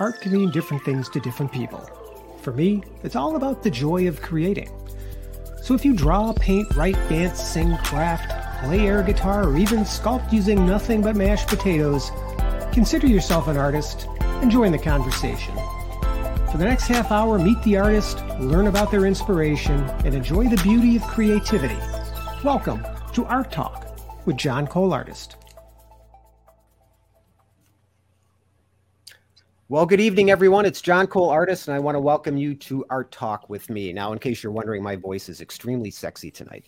Art can mean different things to different people. For me, it's all about the joy of creating. So if you draw, paint, write, dance, sing, craft, play air guitar, or even sculpt using nothing but mashed potatoes, consider yourself an artist and join the conversation. For the next half hour, meet the artist, learn about their inspiration, and enjoy the beauty of creativity. Welcome to Art Talk with John Cole Artist. Well, good evening, everyone. It's John Cole Artist, and I want to welcome you to Art Talk with me. Now, in case you're wondering, my voice is extremely sexy tonight.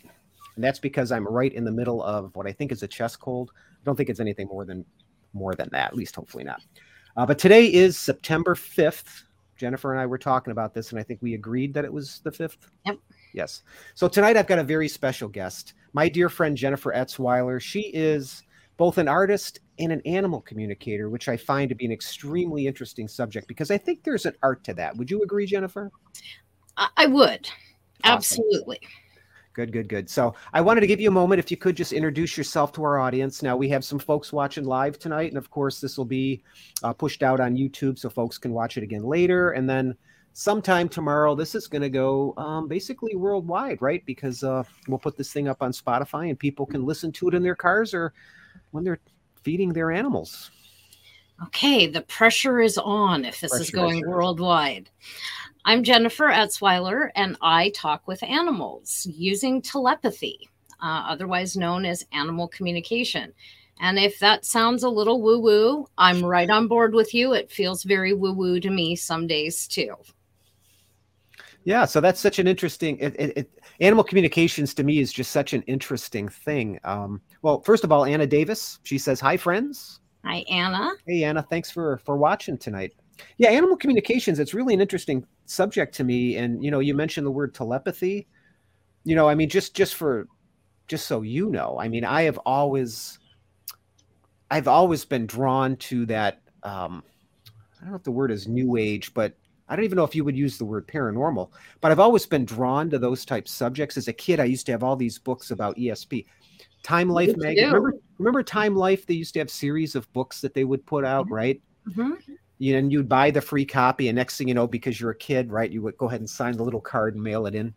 And that's because I'm right in the middle of what I think is a chest cold. I don't think it's anything more than that, at least hopefully not. But today is September 5th. Jennifer and I were talking about this, and I think we agreed that it was the 5th. Yep. Yes. So tonight I've got a very special guest, my dear friend Jennifer Etzwiler. She is both an artist and an animal communicator, which I find to be an extremely interesting subject because I think there's an art to that. Would you agree, Jennifer? I would. Awesome. Absolutely. Good. So I wanted to give you a moment, if you could just introduce yourself to our audience. Now, we have some folks watching live tonight, and of course, this will be pushed out on YouTube so folks can watch it again later. And then sometime tomorrow, this is going to go basically worldwide, right? Because we'll put this thing up on Spotify, and people can listen to it in their cars or when they're feeding their animals. Okay, the pressure is on if this is going worldwide. I'm Jennifer Etzwiler, and I talk with animals using telepathy, otherwise known as animal communication. And if that sounds a little woo-woo, I'm right on board with you. It feels very woo-woo to me some days too. Yeah, so that's such an interesting, animal communications to me is just such an interesting thing. Well, first of all, Anna Davis, she says, hi, friends. Hi, Anna. Hey, Anna, thanks for watching tonight. Yeah, animal communications, it's really an interesting subject to me. And, you know, you mentioned the word telepathy. You know, I mean, just so you know, I mean, I've always been drawn to that, I don't know if the word is new age, but I don't even know if you would use the word paranormal, but I've always been drawn to those types of subjects. As a kid, I used to have all these books about ESP. Time Life magazine. Remember Time Life? They used to have series of books that they would put out, right? Mm-hmm. You know, and you'd buy the free copy, and next thing you know, because you're a kid, right, you would go ahead and sign the little card and mail it in.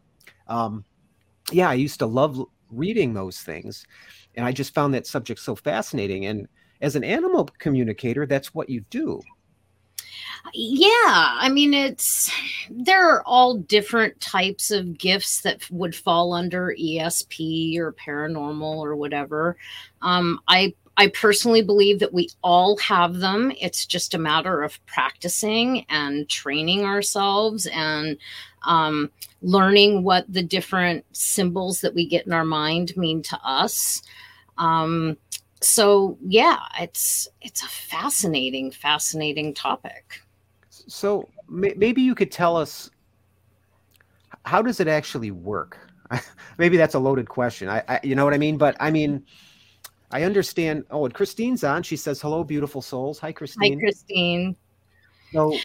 Yeah, I used to love reading those things, and I just found that subject so fascinating. And as an animal communicator, that's what you do. Yeah, I mean, there are all different types of gifts that would fall under ESP or paranormal or whatever. I personally believe that we all have them. It's just a matter of practicing and training ourselves and learning what the different symbols that we get in our mind mean to us. So yeah, it's a fascinating topic. So maybe you could tell us, how does it actually work? Maybe that's a loaded question. I you know what I mean? But I mean, I understand. Oh, and Christine's on. She says, hello, beautiful souls. Hi, Christine. Hi, Christine. So,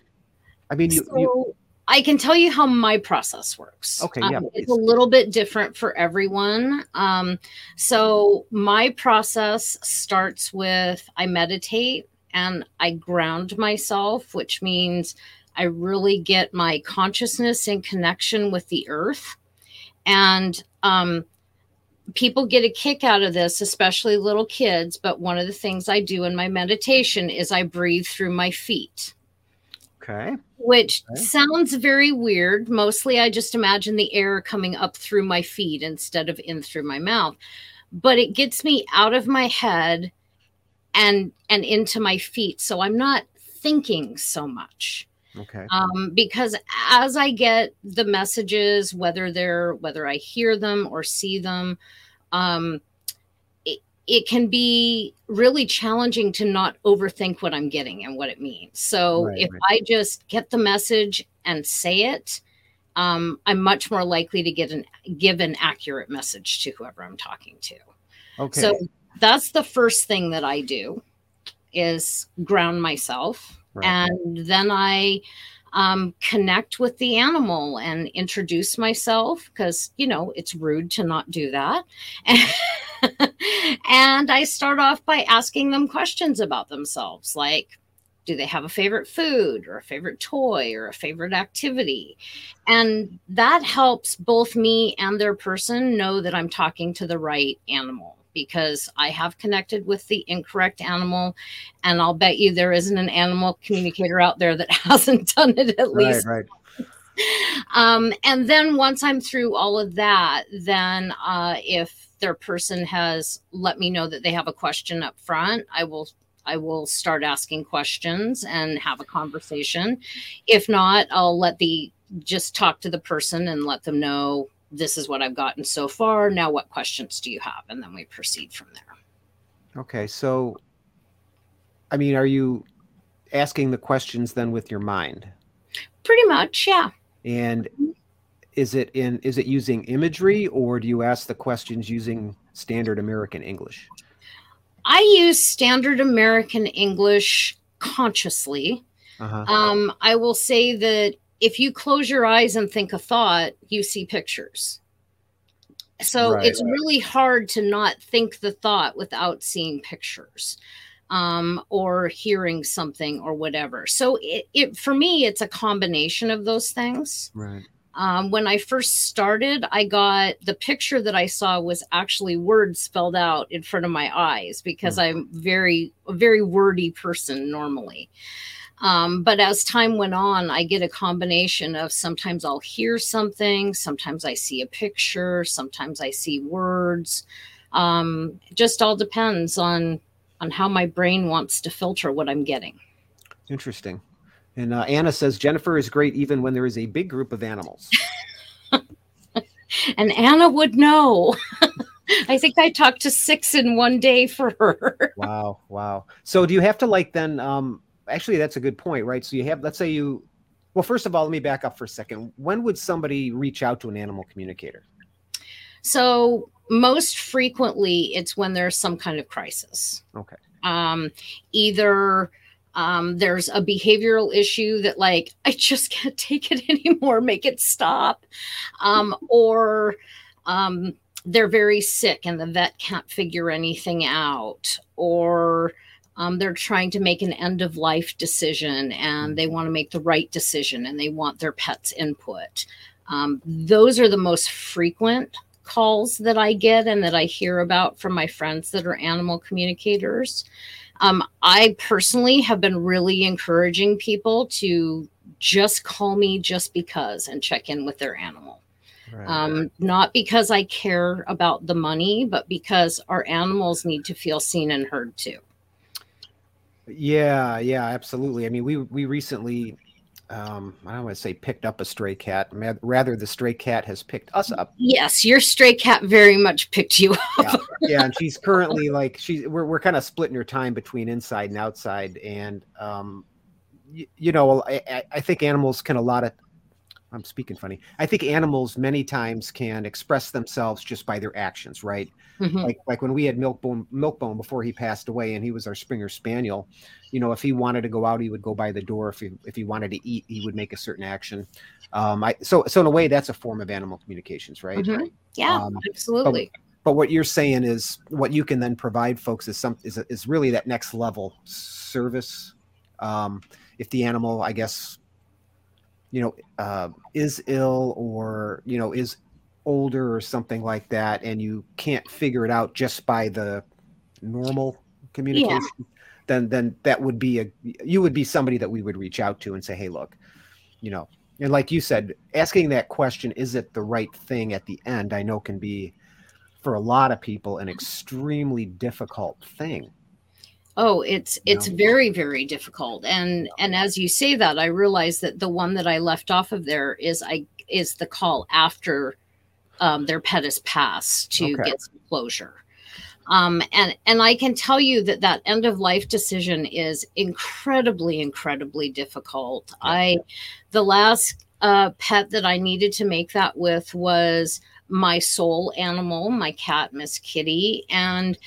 I mean, I can tell you how my process works. Okay, yeah, it's a little bit different for everyone. So my process starts with, I meditate and I ground myself, which means I really get my consciousness in connection with the earth. And people get a kick out of this, especially little kids. But one of the things I do in my meditation is I breathe through my feet. Okay. Which sounds very weird. Mostly I just imagine the air coming up through my feet instead of in through my mouth. But it gets me out of my head and into my feet. So I'm not thinking so much. Okay. Because as I get the messages, whether I hear them or see them, it can be really challenging to not overthink what I'm getting and what it means. So I just get the message and say it, I'm much more likely to give an accurate message to whoever I'm talking to. Okay. So that's the first thing that I do is ground myself. Right. And then I connect with the animal and introduce myself because, you know, it's rude to not do that. And I start off by asking them questions about themselves, like, Do they have a favorite food or a favorite toy or a favorite activity? And that helps both me and their person know that I'm talking to the right animal, because I have connected with the incorrect animal. And I'll bet you there isn't an animal communicator out there that hasn't done it at least. Right. And then once I'm through all of that, then if their person has let me know that they have a question up front, I will start asking questions and have a conversation. If not, I'll just talk to the person and let them know, this is what I've gotten so far. Now, what questions do you have? And then we proceed from there. Okay. So, I mean, are you asking the questions then with your mind? Pretty much. Yeah. And is it using imagery, or do you ask the questions using standard American English? I use standard American English consciously. Uh-huh. I will say that if you close your eyes and think a thought, you see pictures. So it's really hard to not think the thought without seeing pictures, or hearing something or whatever. So it for me, it's a combination of those things. Right. When I first started, I got the picture that I saw was actually words spelled out in front of my eyes, because I'm a very wordy person normally. But as time went on, I get a combination of sometimes I'll hear something, sometimes I see a picture, sometimes I see words. It just all depends on how my brain wants to filter what I'm getting. Interesting. And Anna says, Jennifer is great even when there is a big group of animals. And Anna would know. I think I talked to 6 in one day for her. Wow. So do you have to then, actually, that's a good point, right? So you have, let's say well, first of all, let me back up for a second. When would somebody reach out to an animal communicator? So most frequently it's when there's some kind of crisis. Okay. Either there's a behavioral issue that I just can't take it anymore, make it stop. Or they're very sick and the vet can't figure anything out, or they're trying to make an end of life decision and they want to make the right decision and they want their pet's input. Those are the most frequent calls that I get and that I hear about from my friends that are animal communicators. I personally have been really encouraging people to just call me just because and check in with their animal. Right. Not because I care about the money, but because our animals need to feel seen and heard too. Yeah, absolutely. I mean, we recently, I don't want to say picked up a stray cat. Rather, the stray cat has picked us up. Yes, your stray cat very much picked you up. Yeah, and she's currently we're kind of splitting her time between inside and outside. And, I think animals can I'm speaking funny. I think animals many times can express themselves just by their actions, right? Mm-hmm. Like when we had Milkbone before he passed away, and he was our Springer Spaniel. If he wanted to go out, he would go by the door. If he wanted to eat, he would make a certain action. So in a way, that's a form of animal communications, right? Mm-hmm. Yeah, absolutely. But what you're saying is what you can then provide folks is really that next level service. If the animal, I guess, is ill or, is older or something like that, and you can't figure it out just by the normal communication, then that would be you would be somebody that we would reach out to and say, hey, look, and like you said, asking that question, is it the right thing at the end, I know can be for a lot of people an extremely difficult thing. Oh, it's very, very difficult. And as you say that, I realize that the one that I left off of there is the call after their pet has passed to get some closure. And I can tell you that end of life decision is incredibly, incredibly difficult. The last pet that I needed to make that with was my soul animal, my cat, Miss Kitty. And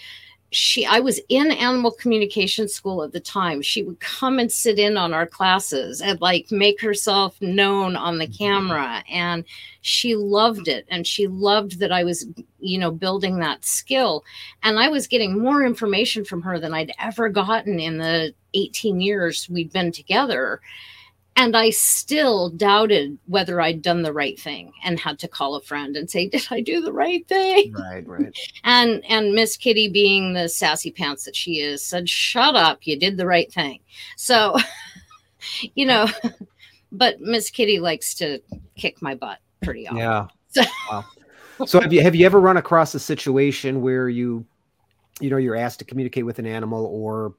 I was in animal communication school at the time. She would come and sit in on our classes and like make herself known on the camera. And she loved it. And she loved that I was, you know, building that skill. And I was getting more information from her than I'd ever gotten in the 18 years we'd been together. And I still doubted whether I'd done the right thing and had to call a friend and say, did I do the right thing? Right. And Miss Kitty, being the sassy pants that she is, said, shut up, you did the right thing. So, you know, but Miss Kitty likes to kick my butt pretty often. Yeah. So, wow. So have you ever run across a situation where you know, you're asked to communicate with an animal, or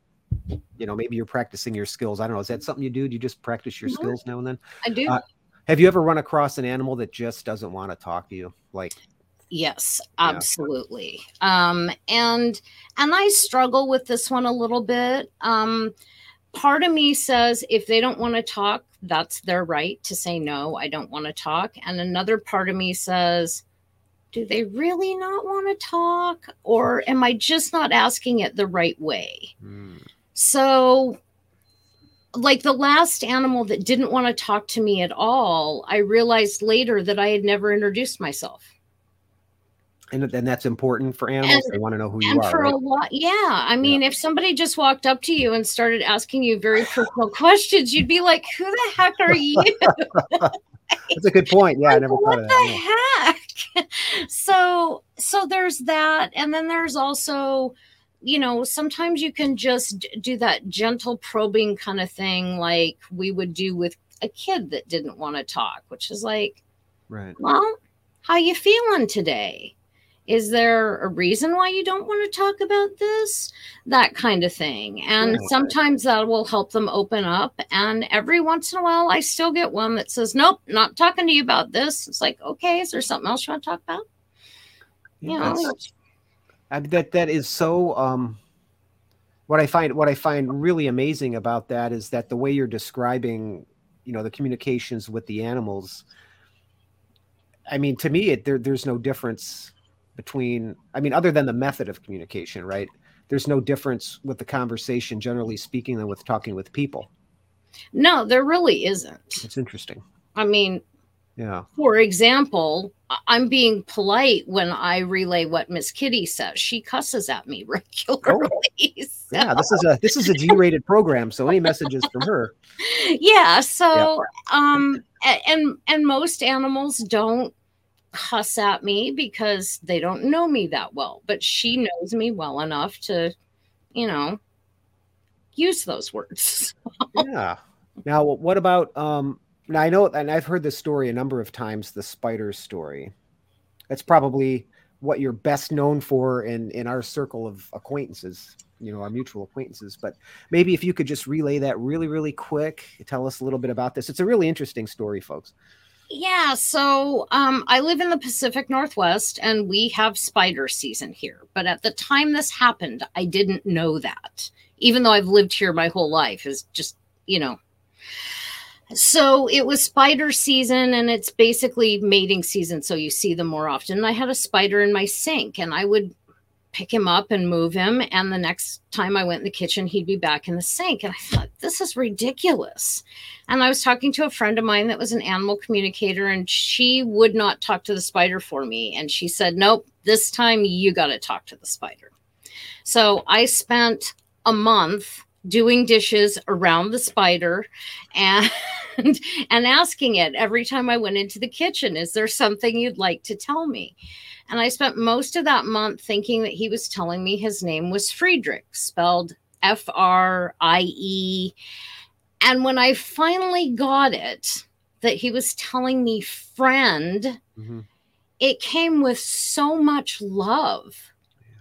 you know, maybe you're practicing your skills? I don't know. Is that something you do? Do you just practice your skills now and then? I do. Have you ever run across an animal that just doesn't want to talk to you? Like, yes, absolutely. Yeah. And I struggle with this one a little bit. Part of me says, if they don't want to talk, that's their right to say, no, I don't want to talk. And another part of me says, do they really not want to talk? Or am I just not asking it the right way? Mm. So, like the last animal that didn't want to talk to me at all, I realized later that I had never introduced myself. And that's important for animals. They want to know who you are. For right? If somebody just walked up to you and started asking you very personal questions, you'd be like, who the heck are you? That's a good point. Yeah, like, I never thought of that. What the heck? So there's that. And then there's also, you know, sometimes you can just do that gentle probing kind of thing, like we would do with a kid that didn't want to talk, which is like, right. Well, how you feeling today? Is there a reason why you don't want to talk about this? That kind of thing. And right. Sometimes that will help them open up. And every once in a while, I still get one that says, nope, not talking to you about this. It's like, okay, is there something else you want to talk about? That is so, what I find really amazing about that is that the way you're describing, you know, the communications with the animals, I mean, to me, there's no difference between, I mean, other than the method of communication, right? There's no difference with the conversation, generally speaking, than with talking with people. No, there really isn't. It's interesting. I mean, yeah. For example, I'm being polite when I relay what Miss Kitty says. She cusses at me regularly. Oh. So. Yeah, this is a G-rated program, so any messages from her. Yeah. So, yeah. And most animals don't cuss at me because they don't know me that well, but she knows me well enough to, you know, use those words. Yeah. Now, what about, now I know, and I've heard this story a number of times, the spider story. That's probably what you're best known for in our circle of acquaintances, you know, our mutual acquaintances, but maybe if you could just relay that really, really quick, tell us a little bit about this. It's a really interesting story, folks. Yeah, so I live in the Pacific Northwest, and we have spider season here. But at the time this happened, I didn't know that, even though I've lived here my whole life. Is just, you know. So it was spider season, and it's basically mating season, so you see them more often. I had a spider in my sink, and I would pick him up and move him. And the next time I went in the kitchen, he'd be back in the sink. And I thought, this is ridiculous. And I was talking to a friend of mine that was an animal communicator, and she would not talk to the spider for me. And she said, nope, this time you got to talk to the spider. So I spent a month doing dishes around the spider and asking it every time I went into the kitchen, is there something you'd like to tell me? And I spent most of that month thinking that he was telling me his name was Friedrich, spelled F-R-I-E. And when I finally got it, that he was telling me friend, mm-hmm. It came with so much love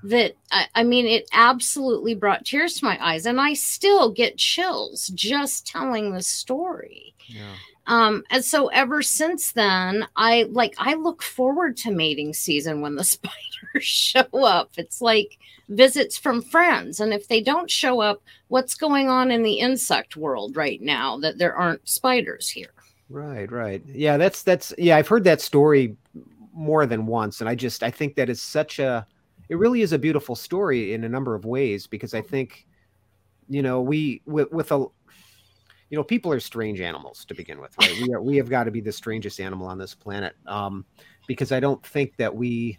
that, I mean, it absolutely brought tears to my eyes. And I still get chills just telling the story. Yeah. And so ever since then, I look forward to mating season when the spiders show up. It's like visits from friends. And if they don't show up, what's going on in the insect world right now that there aren't spiders here? Right. Yeah, I've heard that story more than once. And I think that is such a, it really is a beautiful story in a number of ways, because I think, you know, people are strange animals to begin with, right? We have got to be the strangest animal on this planet, because I don't think that we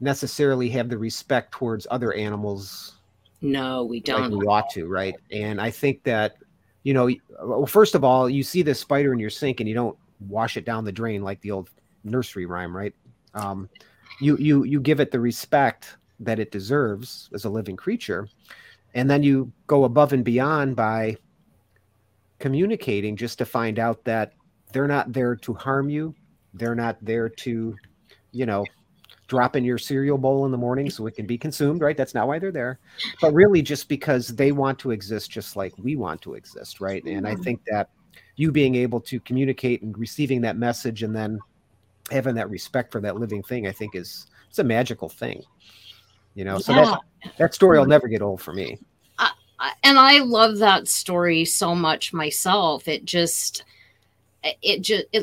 necessarily have the respect towards other animals. No, we don't. Like we ought to, right? And I think that, you know, well, first of all, you see this spider in your sink and you don't wash it down the drain like the old nursery rhyme, right? You give it the respect that it deserves as a living creature. And then you go above and beyond by communicating just to find out that they're not there to harm you. They're not there to, you know, drop in your cereal bowl in the morning so it can be consumed, right? That's not why they're there. But really just because they want to exist just like we want to exist, right? And I think that you being able to communicate and receiving that message and then having that respect for that living thing, I think it's a magical thing, you know? So that story will never get old for me. And I love that story so much myself. It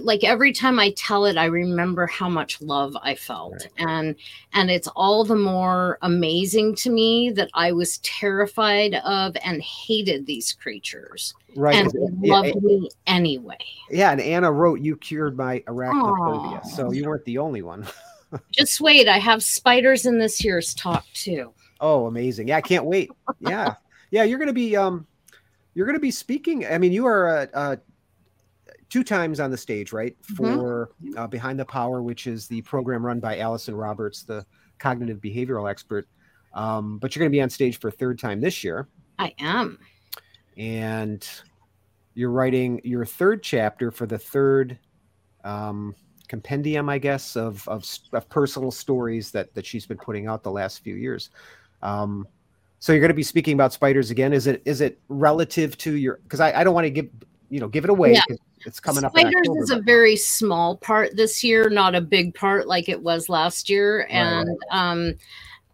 like every time I tell it, I remember how much love I felt. Right. And it's all the more amazing to me that I was terrified of and hated these creatures. Right. And loved me anyway. Yeah. And Anna wrote, "You cured my arachnophobia." Aww. So you weren't the only one. Just wait. I have spiders in this year's talk too. Oh, amazing. Yeah. I can't wait. Yeah. Yeah. You're going to be speaking. I mean, you are a two times on the stage, right? For Behind the Power, which is the program run by Allison Roberts, the cognitive behavioral expert. But you're going to be on stage for a third time this year. I am. And you're writing your third chapter for the third compendium, I guess, of personal stories that she's been putting out the last few years. So you're going to be speaking about spiders again. Is it relative to your? Because I don't want to give it away. Yeah. It's coming up. Spiders is a very small part this year, not a big part like it was last year. And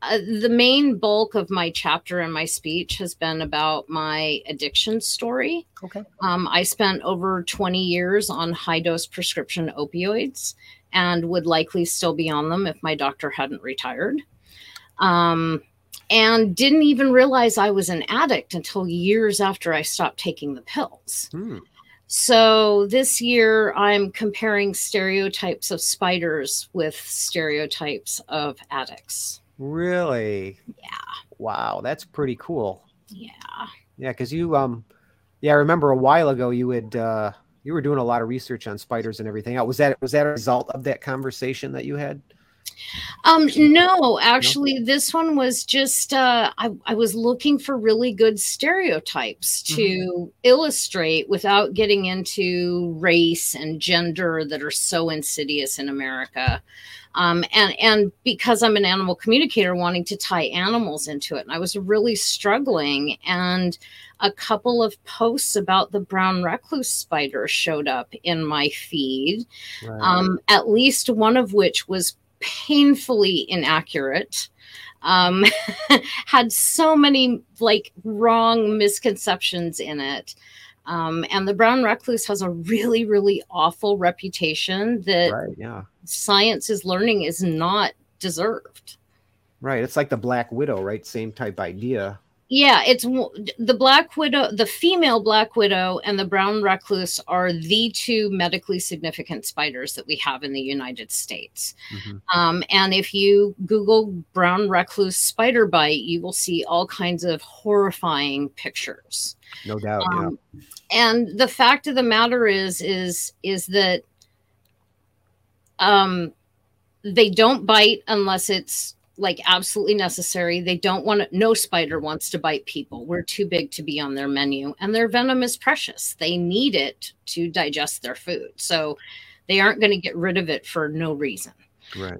the main bulk of my chapter and my speech has been about my addiction story. Okay. I spent over 20 years on high-dose prescription opioids and would likely still be on them if my doctor hadn't retired. And didn't even realize I was an addict until years after I stopped taking the pills. So this year I'm comparing stereotypes of spiders with stereotypes of addicts. Really? Yeah. Wow. That's pretty cool. Yeah. Yeah. Cause you, I remember a while ago you had, you were doing a lot of research on spiders and everything. Was that a result of that conversation that you had? No, actually this one was just, I was looking for really good stereotypes to illustrate without getting into race and gender that are so insidious in America. And because I'm an animal communicator, wanting to tie animals into it. And I was really struggling, and a couple of posts about the brown recluse spider showed up in my feed. Right. At least one of which was painfully inaccurate, had so many like wrong misconceptions in it. And the brown recluse has a really, really awful reputation that science is learning is not deserved. Right. It's like the black widow, right? Same type idea. Yeah. It's the black widow, the female black widow and the brown recluse are the two medically significant spiders that we have in the United States. And if you Google brown recluse spider bite, you will see all kinds of horrifying pictures. No doubt. And the fact of the matter is that they don't bite unless it's like absolutely necessary. They don't want to, no spider wants to bite people. We're too big to be on their menu, and their venom is precious. They need it to digest their food. So they aren't going to get rid of it for no reason. Right.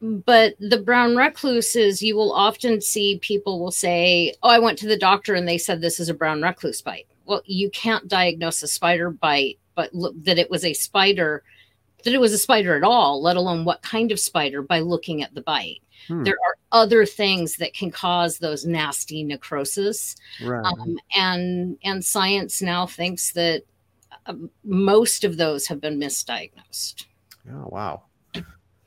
But the brown recluse is, you will often see people will say, "Oh, I went to the doctor and they said this is a brown recluse bite." Well, you can't diagnose a spider bite, but look, that it was a spider at all, let alone what kind of spider, by looking at the bite. There are other things that can cause those nasty necrosis. Right. And science now thinks that most of those have been misdiagnosed. Oh, wow.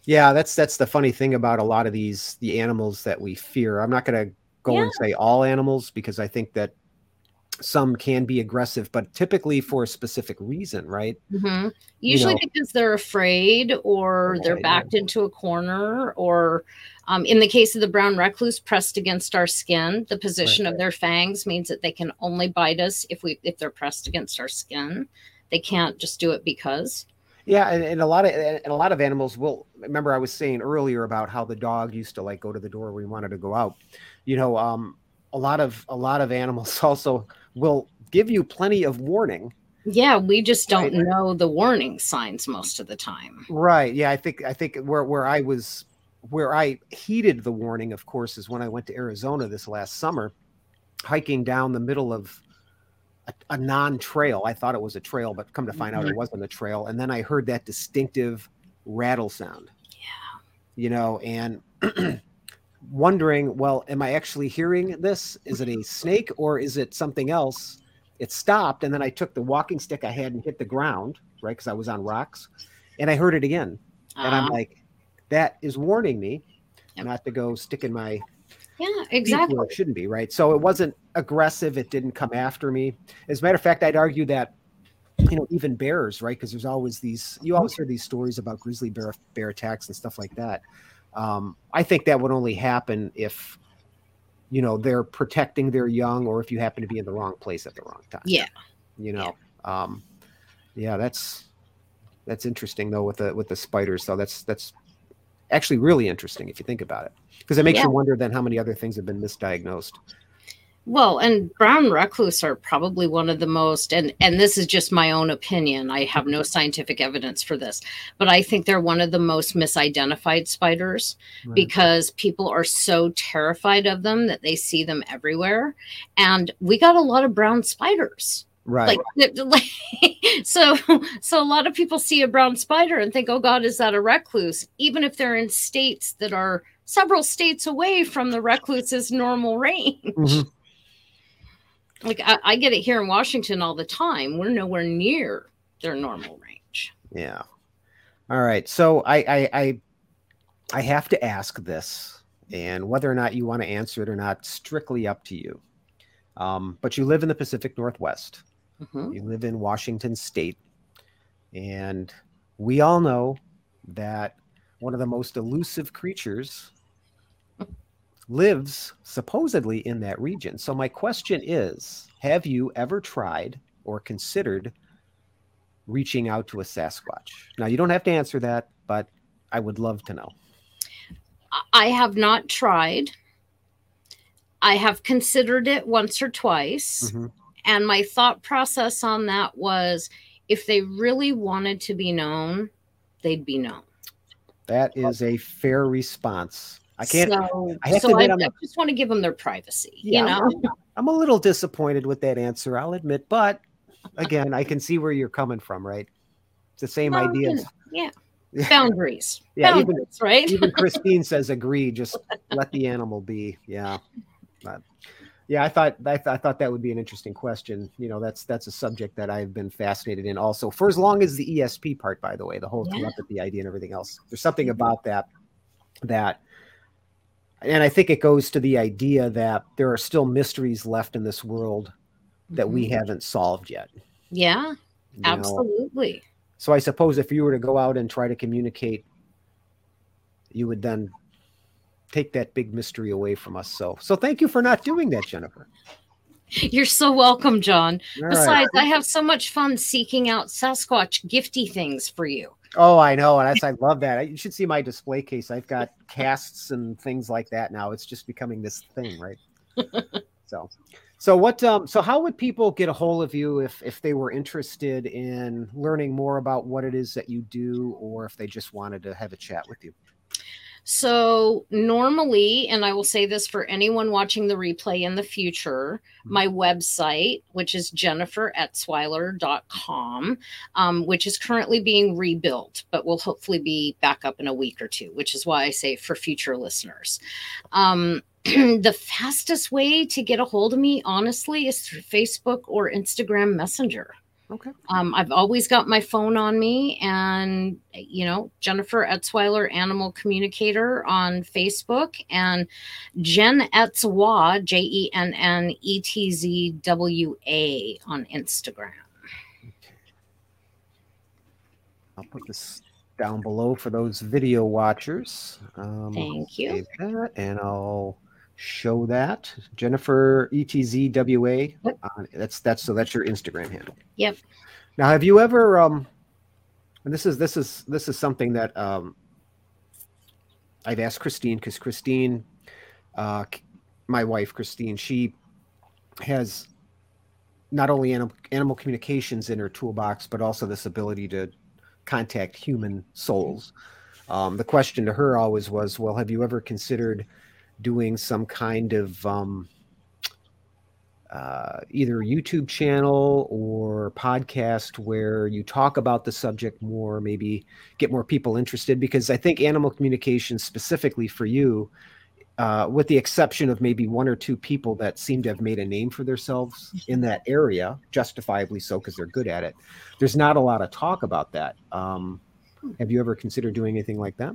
Yeah, that's the funny thing about a lot of the animals that we fear. I'm not going to go and say all animals, because I think that some can be aggressive, but typically for a specific reason, right? Mm-hmm. Usually because they're afraid, or they're backed into a corner, or in the case of the brown recluse, pressed against our skin. The position of their fangs means that they can only bite us if they're pressed against our skin. They can't just do it because. Yeah, and a lot of animals will. Remember, I was saying earlier about how the dog used to like go to the door when we wanted to go out. A lot of animals also will give you plenty of warning. Yeah, we just don't know the warning signs most of the time. Right. Yeah, I think where I heeded the warning, of course, is when I went to Arizona this last summer, hiking down the middle of a non-trail. I thought it was a trail, but come to find out it wasn't a trail. And then I heard that distinctive rattle sound. Yeah. And wondering, well, am I actually hearing this? Is it a snake or is it something else? It stopped, and then I took the walking stick I had and hit the ground, right? Because I was on rocks, and I heard it again. And I'm like, that is warning me not to go stick in my feet where it shouldn't be, right? So it wasn't aggressive. It didn't come after me. As a matter of fact, I'd argue that even bears, right? Because there's always you always hear these stories about grizzly bear attacks and stuff like that. I think that would only happen if, they're protecting their young, or if you happen to be in the wrong place at the wrong time. Yeah. That's interesting though with the spiders. So that's actually really interesting if you think about it, because it makes you wonder then how many other things have been misdiagnosed. Well, and brown recluse are probably one of the most, and this is just my own opinion. I have no scientific evidence for this, but I think they're one of the most misidentified spiders because people are so terrified of them that they see them everywhere. And we got a lot of brown spiders. Right. So a lot of people see a brown spider and think, oh God, is that a recluse? Even if they're in states that are several states away from the recluse's normal range. Mm-hmm. Like I get it here in Washington all the time. We're nowhere near their normal range. Yeah. All right. So I have to ask this, and whether or not you want to answer it or not, strictly up to you. But you live in the Pacific Northwest. Mm-hmm. You live in Washington State. And we all know that one of the most elusive creatures lives supposedly in that region. So my question is, have you ever tried or considered reaching out to a Sasquatch? Now, you don't have to answer that, but I would love to know. I have not tried. I have considered it once or twice. Mm-hmm. And my thought process on that was, if they really wanted to be known, they'd be known. That is a fair response. I can't. I just want to give them their privacy. I'm a little disappointed with that answer, I'll admit. But again, I can see where you're coming from, right? It's the same ideas. Yeah. Boundaries. Boundaries, right? Even Christine says, "Agree. Just let the animal be." Yeah. But, yeah, I thought that would be an interesting question. That's a subject that I've been fascinated in also for as long as the ESP part, by the way, the whole telepathy idea and everything else. There's something about that. And I think it goes to the idea that there are still mysteries left in this world that we haven't solved yet. Yeah, absolutely. So I suppose if you were to go out and try to communicate, you would then take that big mystery away from us. So thank you for not doing that, Jennifer. You're so welcome, John. All Besides, right. I have so much fun seeking out Sasquatch gifty things for you. Oh, I know. And I love that. You should see my display case. I've got casts and things like that now. It's just becoming this thing, right? So what? So how would people get a hold of you if they were interested in learning more about what it is that you do, or if they just wanted to have a chat with you? So normally, and I will say this for anyone watching the replay in the future, my website, which is jenniferetzwiler.com, which is currently being rebuilt, but will hopefully be back up in a week or two, which is why I say for future listeners. The fastest way to get a hold of me, honestly, is through Facebook or Instagram Messenger. Okay. I've always got my phone on me, and, you know, Jennifer Etzwiler, Animal Communicator on Facebook, and Jen Etzwa, JenneTzwa on Instagram. Okay. I'll put this down below for those video watchers. Thank you. And I'll show that Jennifer ETZWA. That's your Instagram handle. Yep. Now, have you ever and this is something that I've asked Christine, because Christine, my wife Christine, she has not only animal communications in her toolbox, but also this ability to contact human souls. The question to her always was, well, have you ever considered doing some kind of either YouTube channel or podcast where you talk about the subject more, maybe get more people interested? Because I think animal communication specifically for you, with the exception of maybe one or two people that seem to have made a name for themselves in that area, justifiably so, because they're good at it, there's not a lot of talk about that. Have you ever considered doing anything like that?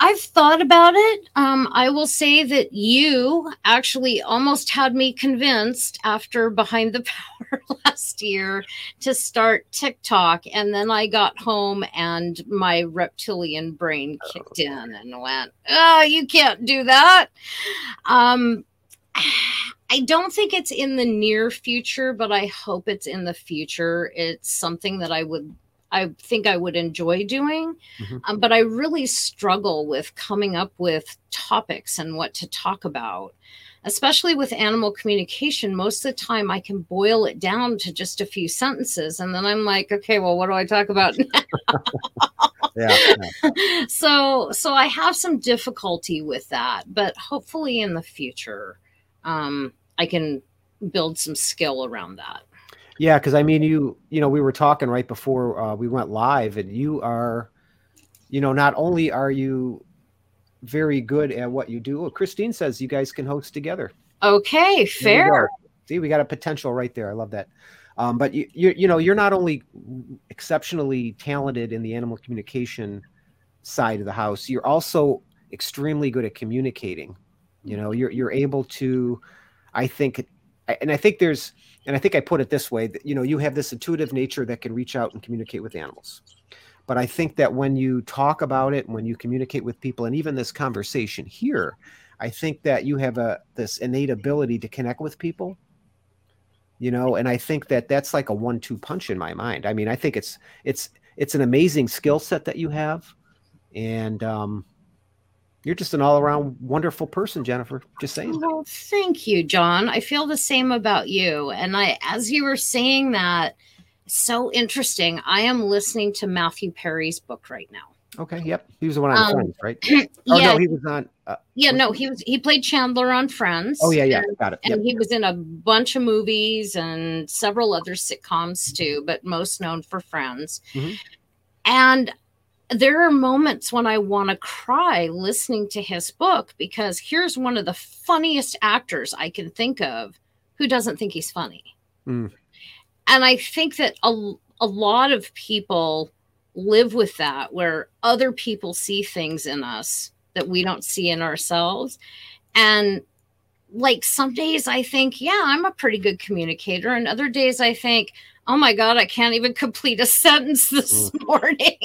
I've thought about it. I will say that you actually almost had me convinced after Behind the Power last year to start TikTok. And then I got home and my reptilian brain kicked in and went, oh, you can't do that. I don't think it's in the near future, but I hope it's in the future. It's something that I think I would enjoy doing, but I really struggle with coming up with topics and what to talk about, especially with animal communication. Most of the time I can boil it down to just a few sentences, and then I'm like, okay, well, what do I talk about now? Yeah. So I have some difficulty with that, but hopefully in the future, I can build some skill around that. Yeah, because I mean, you know, we were talking right before we went live, and you are, you know, not only are you very good at what you do, well, Christine says you guys can host together. Okay, fair. See, we got a potential right there. I love that. But you know, you're not only exceptionally talented in the animal communication side of the house, you're also extremely good at communicating. You know, you're able to, I think. And I think there's, and I think I put it this way, that, you know, you have this intuitive nature that can reach out and communicate with animals. But I think that when you talk about it, when you communicate with people, and even this conversation here, I think that you have this innate ability to connect with people, you know, and I think that that's like a 1-2 punch in my mind. I mean, I think it's an amazing skill set that you have. And, you're just an all-around wonderful person, Jennifer. Just saying. Well, thank you, John. I feel the same about you. And as you were saying that, so interesting. I am listening to Matthew Perry's book right now. Okay. Yep. He was the one on Friends, right? Oh, yeah. No, he was on. He played Chandler on Friends. Oh, yeah. Yeah. Got it. Yep. And he was in a bunch of movies and several other sitcoms too, but most known for Friends. Mm-hmm. And there are moments when I want to cry listening to his book, because here's one of the funniest actors I can think of who doesn't think he's funny. Mm. And I think that a lot of people live with that, where other people see things in us that we don't see in ourselves. And like some days I think, yeah, I'm a pretty good communicator. And other days I think, oh my God, I can't even complete a sentence this morning.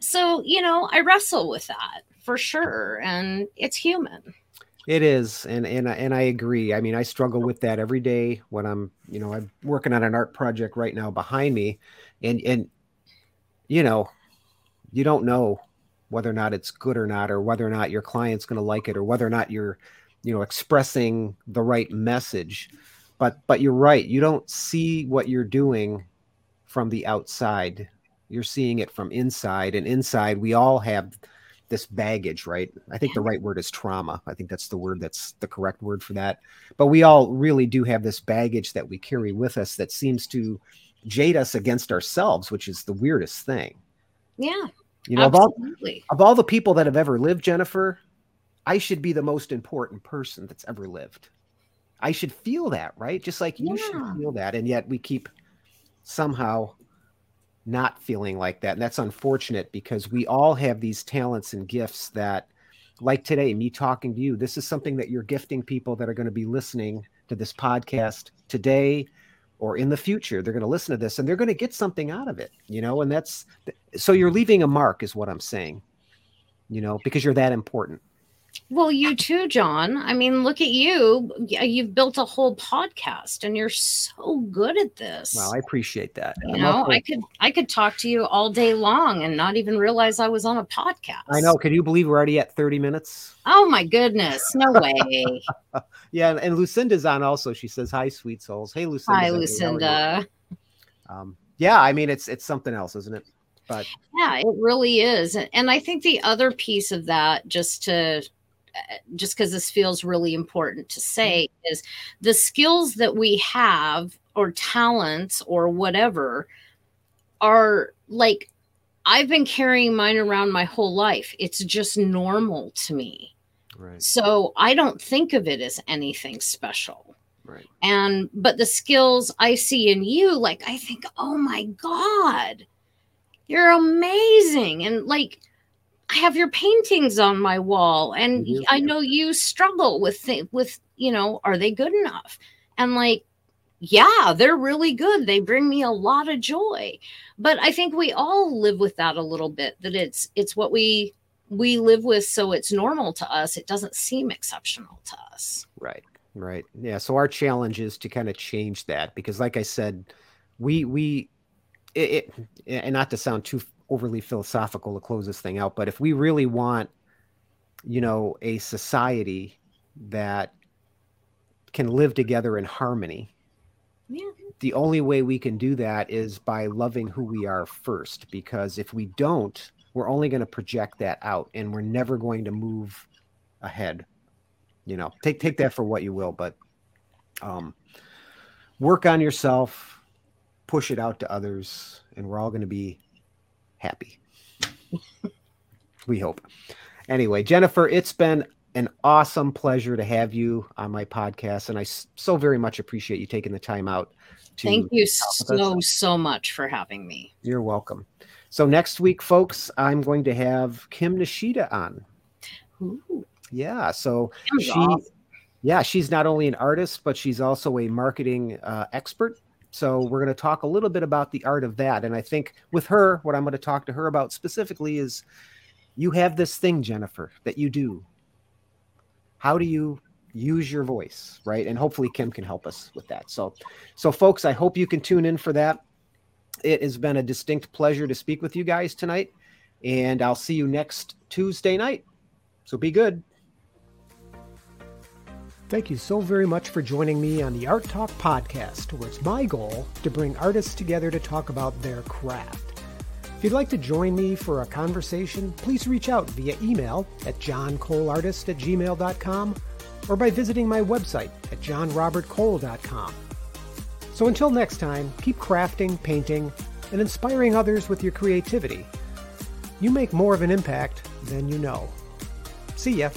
So, you know, I wrestle with that for sure. And it's human. It is. And I agree. I mean, I struggle with that every day when I'm, you know, I'm working on an art project right now behind me, and, you know, you don't know whether or not it's good or not, or whether or not your client's going to like it, or whether or not you're, you know, expressing the right message. But you're right. You don't see what you're doing from the outside. You're seeing it from inside. And inside, we all have this baggage, right? I think the right word is trauma. I think that's the word that's the correct word for that. But we all really do have this baggage that we carry with us that seems to jade us against ourselves, which is the weirdest thing. Yeah, you know, absolutely. Of all the people that have ever lived, Jennifer, I should be the most important person that's ever lived. I should feel that, right? Just like you should feel that. And yet we keep somehow not feeling like that. And that's unfortunate, because we all have these talents and gifts that, like today, me talking to you, this is something that you're gifting people that are going to be listening to this podcast today or in the future. They're going to listen to this and they're going to get something out of it, you know, and that's, so you're leaving a mark is what I'm saying, you know, because you're that important. Well, you too, John. I mean, look at you. You've built a whole podcast and you're so good at this. Wow, I appreciate that. You know, I could talk to you all day long and not even realize I was on a podcast. I know. Can you believe we're already at 30 minutes? Oh, my goodness. No way. Yeah. And Lucinda's on also. She says, hi, sweet souls. Hey, Lucinda. Hi, Lucinda. Yeah. I mean, it's something else, isn't it? But yeah, it really is. And I think the other piece of that, just because this feels really important to say, is the skills that we have or talents or whatever are like, I've been carrying mine around my whole life. It's just normal to me. Right. So I don't think of it as anything special. Right. But the skills I see in you, like, I think, oh my God, you're amazing. And like, I have your paintings on my wall, and mm-hmm. I know you struggle with, you know, are they good enough? And like, yeah, they're really good. They bring me a lot of joy. But I think we all live with that a little bit, that it's what we live with. So it's normal to us. It doesn't seem exceptional to us. Right. Right. Yeah. So our challenge is to kind of change that, because like I said, we, and not to sound too overly philosophical to close this thing out, but if we really want, you know, a society that can live together in harmony, yeah, the only way we can do that is by loving who we are first, because if we don't, we're only going to project that out and we're never going to move ahead. You know, take that for what you will, but work on yourself, push it out to others, and we're all going to be happy. We hope. Anyway, Jennifer, it's been an awesome pleasure to have you on my podcast, and I so very much appreciate you taking the time out. Thank you so much for having me. You're welcome. So next week, folks, I'm going to have Kim Nishida on. Ooh. Yeah, so she's not only an artist, but she's also a marketing expert. So we're going to talk a little bit about the art of that. And I think with her, what I'm going to talk to her about specifically is, you have this thing, Jennifer, that you do. How do you use your voice, right? And hopefully Kim can help us with that. So folks, I hope you can tune in for that. It has been a distinct pleasure to speak with you guys tonight, and I'll see you next Tuesday night. So be good. Thank you so very much for joining me on the Art Talk podcast, where it's my goal to bring artists together to talk about their craft. If you'd like to join me for a conversation, please reach out via email at johncoleartist@gmail.com or by visiting my website at johnrobertcole.com. So until next time, keep crafting, painting, and inspiring others with your creativity. You make more of an impact than you know. See ya.